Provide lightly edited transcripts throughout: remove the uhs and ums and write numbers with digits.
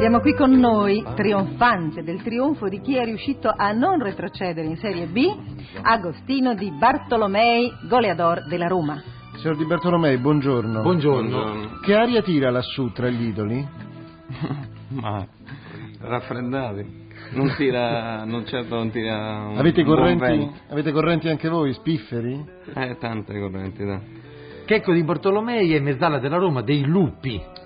Abbiamo qui con noi, trionfante del trionfo di chi è riuscito a non retrocedere in Serie B, Agostino Di Bartolomei, goleador della Roma. Signor Di Bartolomei, buongiorno. Buongiorno. Che aria tira lassù tra gli idoli? Ma raffreddati. Non tira un Avete correnti anche voi, spifferi? Tante correnti, da. Checco Di Bartolomei è mezzala della Roma, dei lupi.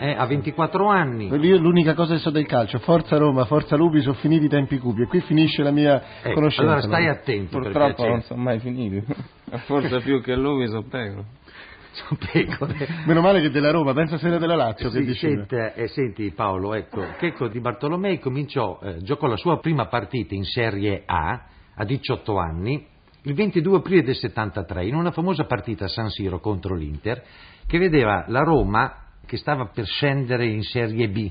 A 24 anni. Io l'unica cosa che so del calcio, forza Roma, forza lupi, sono finiti i tempi cupi e qui finisce la mia conoscenza. Allora stai attento. Purtroppo non sono mai finiti. Forza più che lupi sono pecore. Meno male che della Roma, pensa se era della Lazio. Sì, senti Paolo, ecco, Checco Di Bartolomei giocò la sua prima partita in Serie A a 18 anni, il 22 aprile del 73, in una famosa partita a San Siro contro l'Inter, che vedeva la Roma che stava per scendere in Serie B.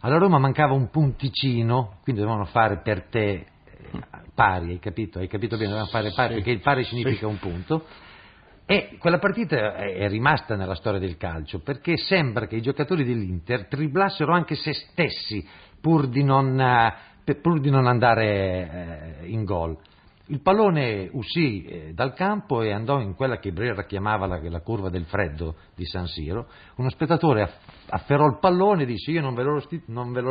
Alla Roma mancava un punticino, quindi dovevano fare per te pari, hai capito bene, dovevano fare pari, perché il pari significa un punto. E quella partita è rimasta nella storia del calcio, perché sembra che i giocatori dell'Inter triblassero anche se stessi pur di non andare in gol. Il pallone uscì dal campo e andò in quella che Rivera chiamava la curva del freddo di San Siro. Uno spettatore afferrò il pallone e disse: io non ve lo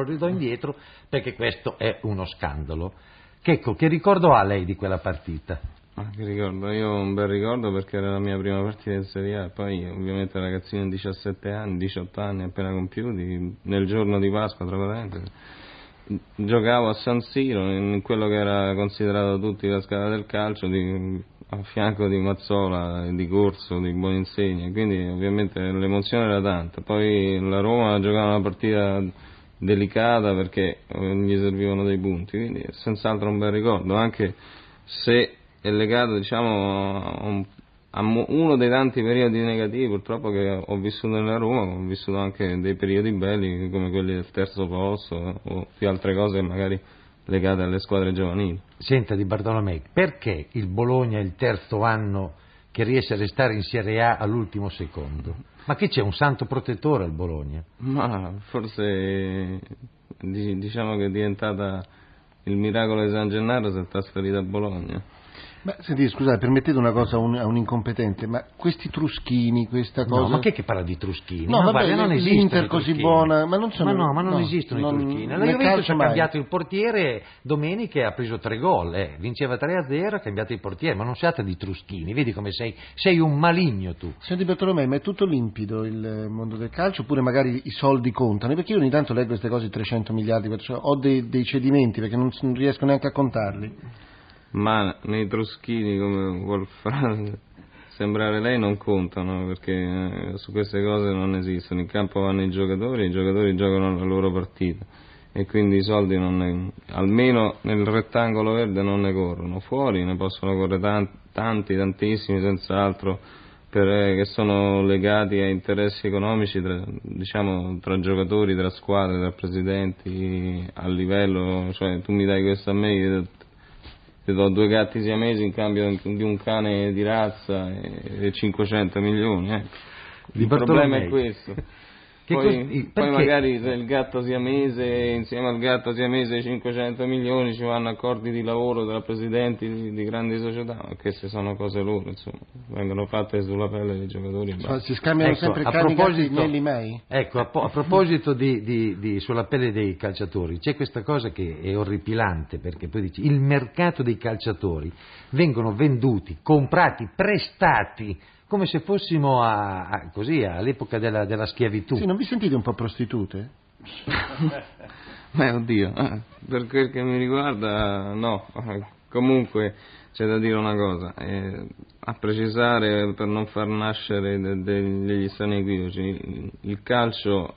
ridò indietro perché questo è uno scandalo. Checco, che ricordo ha lei di quella partita? Che ricordo? Io ho un bel ricordo perché era la mia prima partita in Serie A, poi ovviamente ragazzino di 17 anni, 18 anni appena compiuti, nel giorno di Pasqua praticamente, giocavo a San Siro in quello che era considerato tutti la scala del calcio, a fianco di Mazzola, di Corso, di Buoninsegna, quindi ovviamente l'emozione era tanta. Poi la Roma giocava una partita delicata perché gli servivano dei punti, quindi senz'altro un bel ricordo, anche se è legato diciamo a uno dei tanti periodi negativi purtroppo che ho vissuto nella Roma. Ho vissuto anche dei periodi belli come quelli del terzo posto o più altre cose magari legate alle squadre giovanili. Senta Di Bartolomei, perché il Bologna è il terzo anno che riesce a restare in Serie A all'ultimo secondo? Ma che c'è un santo protettore al Bologna? Ma forse diciamo che è diventata il miracolo di San Gennaro, si è trasferito a Bologna. Ma senti, scusate, permettete una cosa a un incompetente, ma questi truschini, questa cosa... No, ma che parla di truschini? No, ma vabbè, non esistono l'Inter così buona... Ma non esistono i truschini. La Juventus ha cambiato il portiere domenica e ha preso 3 gol, vinceva 3-0, ha cambiato il portiere, ma non si tratta di truschini, vedi come sei un maligno tu. Senti Bartolomei, ma è tutto limpido il mondo del calcio, oppure magari i soldi contano? Perché io ogni tanto leggo queste cose, 300 miliardi, cioè ho dei cedimenti perché non riesco neanche a contarli. Ma nei truschini, come vuol fare sembrare lei, non contano, perché su queste cose non esistono. In campo vanno i giocatori giocano la loro partita e quindi i soldi almeno nel rettangolo verde non ne corrono. Fuori ne possono correre tantissimi senz'altro, che sono legati a interessi economici tra giocatori, tra squadre, tra presidenti a livello, cioè tu mi dai questo a me, ti do 2 gatti siamesi in cambio di un cane di razza e 500 milioni. Il problema è questo. Poi magari se il gatto siamese, insieme al gatto siamese 500 milioni, ci vanno accordi di lavoro tra presidenti di grandi società, ma queste sono cose loro, insomma, vengono fatte sulla pelle dei giocatori. Cioè, si scambiano sempre cani, gatti, meli, mai. Ecco, a proposito di sulla pelle dei calciatori, c'è questa cosa che è orripilante, perché poi dici il mercato dei calciatori, vengono venduti, comprati, prestati, come se fossimo così all'epoca della schiavitù. Sì, non vi sentite un po' prostitute? Beh, oddio, per quel che mi riguarda no. Comunque c'è da dire una cosa, a precisare per non far nascere degli strani equivoci, il calcio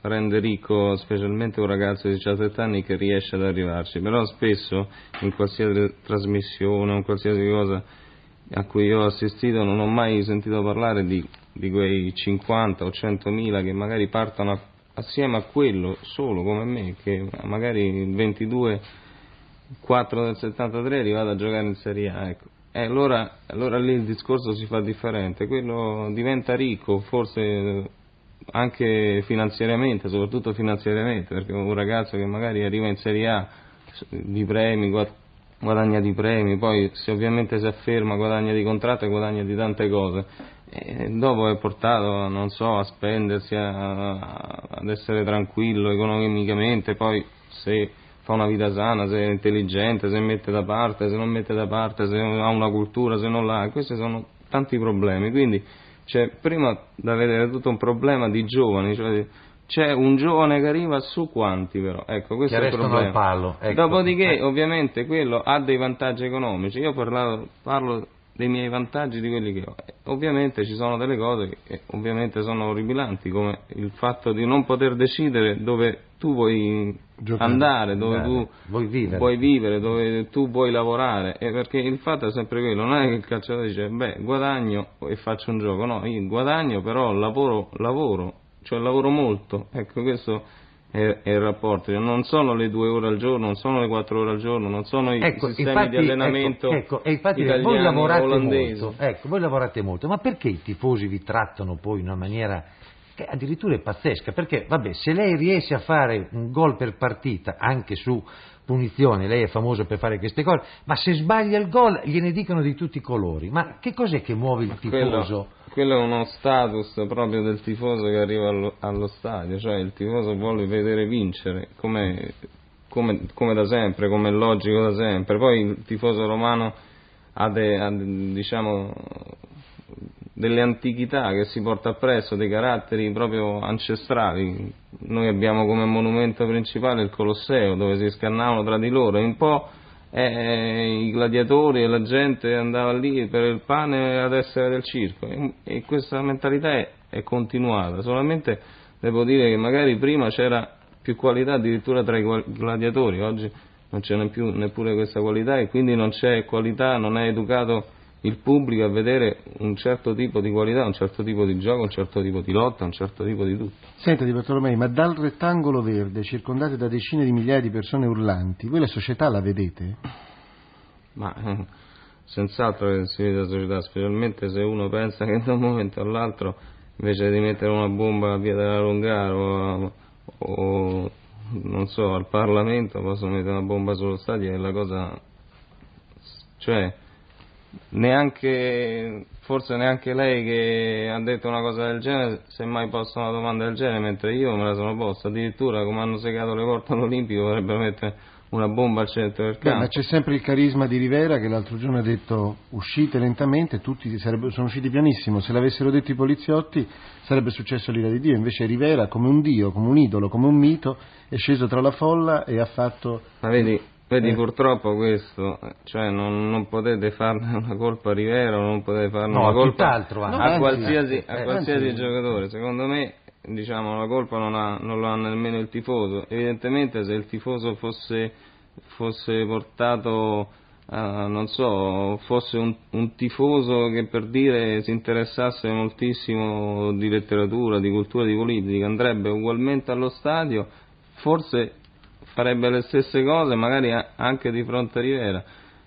rende ricco specialmente un ragazzo di 17 anni che riesce ad arrivarci, però spesso in qualsiasi trasmissione o in qualsiasi cosa a cui io ho assistito non ho mai sentito parlare di quei 50 o 100.000 che magari partono assieme a quello solo come me, che magari il 22-4 del 73 è arrivato a giocare in Serie A, ecco. E allora lì il discorso si fa differente, quello diventa ricco, forse anche finanziariamente, soprattutto finanziariamente, perché un ragazzo che magari arriva in Serie A di premi, guadagna di premi, poi se ovviamente si afferma guadagna di contratto e guadagna di tante cose, e dopo è portato, non so, a spendersi, ad essere tranquillo economicamente, poi se fa una vita sana, se è intelligente, se mette da parte, se non mette da parte, se ha una cultura, se non l'ha, questi sono tanti problemi, quindi c'è prima da vedere tutto un problema di giovani, cioè c'è un giovane che arriva su quanti però, ecco, questo è il problema. Al palo, ecco. Dopodiché ovviamente quello ha dei vantaggi economici, io parlo dei miei vantaggi, di quelli che ho, ovviamente ci sono delle cose che ovviamente sono orribilanti, come il fatto di non poter decidere dove tu vuoi andare, dove tu puoi vivere, dove tu puoi lavorare, e perché il fatto è sempre quello, non è che il calciatore dice beh guadagno e faccio un gioco, no, io guadagno però lavoro, cioè lavoro molto, ecco, questo è il rapporto, non sono le 2 ore al giorno, non sono le 4 ore al giorno, non sono i sistemi di allenamento italiano, voi lavorate olandese molto, voi lavorate molto, ma perché i tifosi vi trattano poi in una maniera che addirittura è pazzesca, perché vabbè, se lei riesce a fare un gol per partita anche su punizione, lei è famoso per fare queste cose, ma se sbaglia il gol gliene dicono di tutti i colori, ma che cos'è che muove il tifoso? Quello è uno status proprio del tifoso che arriva allo stadio, cioè il tifoso vuole vedere vincere, come da sempre, come è logico da sempre, poi il tifoso romano ha diciamo delle antichità che si porta appresso, dei caratteri proprio ancestrali. Noi abbiamo come monumento principale il Colosseo, dove si scannavano tra di loro, e un po' i gladiatori e la gente andava lì per il pane ad essere del circo, e questa mentalità è continuata, solamente devo dire che magari prima c'era più qualità addirittura tra i gladiatori, oggi non c'è più neppure questa qualità, e quindi non c'è qualità, non è educato il pubblico a vedere un certo tipo di qualità, un certo tipo di gioco, un certo tipo di lotta, un certo tipo di tutto. Senta Di Bartolomei, ma dal rettangolo verde, circondato da decine di migliaia di persone urlanti, voi la società la vedete? Ma senz'altro che si vede la società, specialmente se uno pensa che da un momento all'altro, invece di mettere una bomba a Via della Lungara o non so, al Parlamento, possono mettere una bomba sullo stadio, è la cosa, cioè forse neanche lei che ha detto una cosa del genere, semmai posta una domanda del genere, mentre io me la sono posta, addirittura come hanno segato le porte all'Olimpico vorrebbero mettere una bomba al centro del campo. Ma c'è sempre il carisma di Rivera, che l'altro giorno ha detto uscite lentamente, tutti sono usciti pianissimo, se l'avessero detto i poliziotti sarebbe successo l'ira di Dio, invece Rivera, come un dio, come un idolo, come un mito, è sceso tra la folla e ha fatto... Ma vedi purtroppo questo, cioè non potete farne una colpa a Rivera, non potete farne una colpa a qualsiasi giocatore, secondo me, diciamo, la colpa non la ha nemmeno il tifoso, evidentemente se il tifoso fosse portato, non so, fosse un tifoso che per dire si interessasse moltissimo di letteratura, di cultura, di politica, andrebbe ugualmente allo stadio, forse farebbe le stesse cose, magari anche di fronte a Rivera.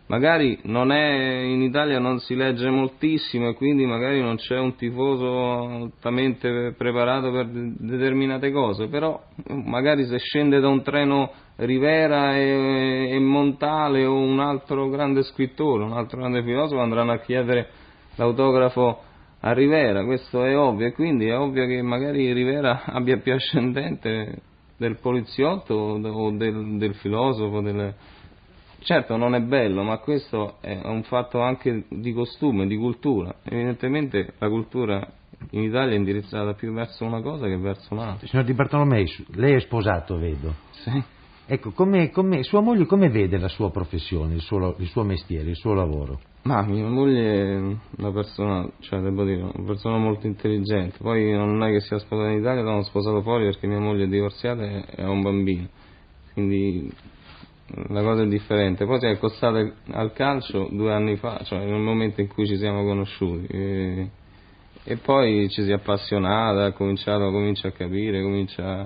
Magari in Italia non si legge moltissimo, e quindi magari non c'è un tifoso altamente preparato per determinate cose, però magari se scende da un treno Rivera e Montale o un altro grande scrittore, un altro grande filosofo, andranno a chiedere l'autografo a Rivera, questo è ovvio, e quindi è ovvio che magari Rivera abbia più ascendente del poliziotto o del filosofo, certo non è bello, ma questo è un fatto anche di costume, di cultura, evidentemente la cultura in Italia è indirizzata più verso una cosa che verso un'altra. Signor Di Bartolomei, lei è sposato, vedo. Sì. Ecco, sua moglie come vede la sua professione, il suo mestiere, il suo lavoro? Ma mia moglie è una persona, cioè devo dire, una persona molto intelligente, poi non è che sia sposata in Italia, l'hanno sposato fuori perché mia moglie è divorziata e ha un bambino, quindi la cosa è differente. Poi si è accostata al calcio 2 anni fa, cioè nel momento in cui ci siamo conosciuti, e poi ci si è appassionata, comincia a capire, comincia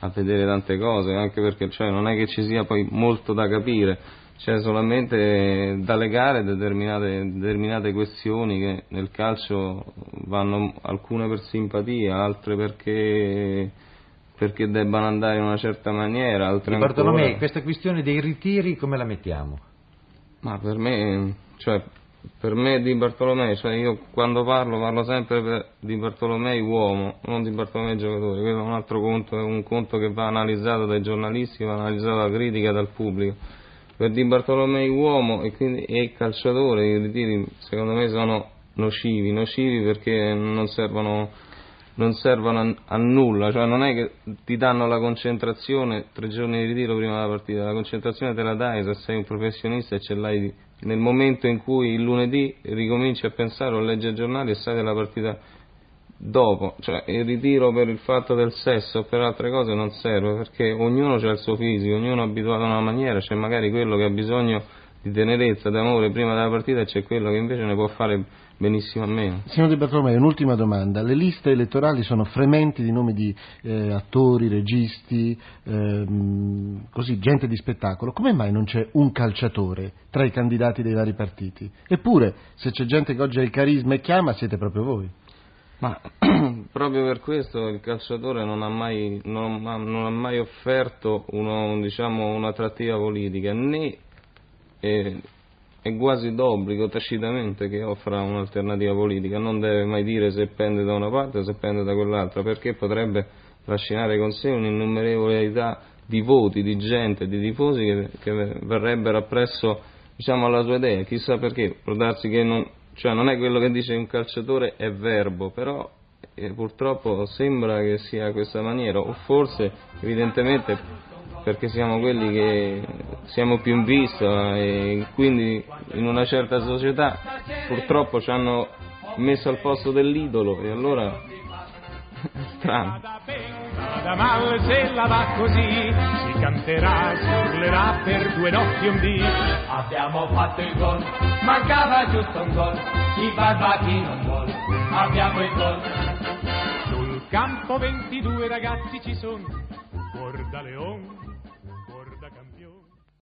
a vedere tante cose, anche perché, cioè, non è che ci sia poi molto da capire, c'è solamente da legare determinate questioni che nel calcio vanno alcune per simpatia, altre perché debbano andare in una certa maniera, altre ancora. Bartolomei, questa questione dei ritiri come la mettiamo? Ma per me Di Bartolomei, io quando parlo sempre di Bartolomei uomo, non di Bartolomei giocatore, quello è un altro conto, è un conto che va analizzato dai giornalisti, va analizzato dalla critica, dal pubblico. Per Di Bartolomei uomo e calciatore i ritiri secondo me sono nocivi perché non servono a nulla, non è che ti danno la concentrazione 3 giorni di ritiro prima della partita, la concentrazione te la dai se sei un professionista e ce l'hai nel momento in cui il lunedì ricominci a pensare o leggi il giornale e sai della partita dopo, il ritiro per il fatto del sesso o per altre cose non serve perché ognuno ha il suo fisico, ognuno è abituato a una maniera, c'è magari quello che ha bisogno di tenerezza, d'amore prima della partita e c'è quello che invece ne può fare benissimo a meno. Signor Di Bartolomei, un'ultima domanda, le liste elettorali sono frementi di nomi di attori, registi, così gente di spettacolo, come mai non c'è un calciatore tra i candidati dei vari partiti? Eppure se c'è gente che oggi ha il carisma e chiama siete proprio voi. Ma proprio per questo il calciatore non ha mai offerto un'attrattiva politica, né è quasi d'obbligo tacitamente che offra un'alternativa politica, non deve mai dire se pende da una parte o se pende da quell'altra, perché potrebbe trascinare con sé un'innumerevole di voti, di gente, di tifosi che verrebbero appresso alla sua idea, chissà perché, può darsi che non è quello che dice un calciatore è verbo, però purtroppo sembra che sia questa maniera, o forse evidentemente perché siamo quelli che siamo più in vista e quindi in una certa società purtroppo ci hanno messo al posto dell'idolo e allora strano. La male se la va così, si canterà, si urlerà per 2 notti un dì. Abbiamo fatto il gol, mancava giusto un gol, chi parla chi non vuole, abbiamo il gol. Sul campo 22 ragazzi ci sono, Bordaleon.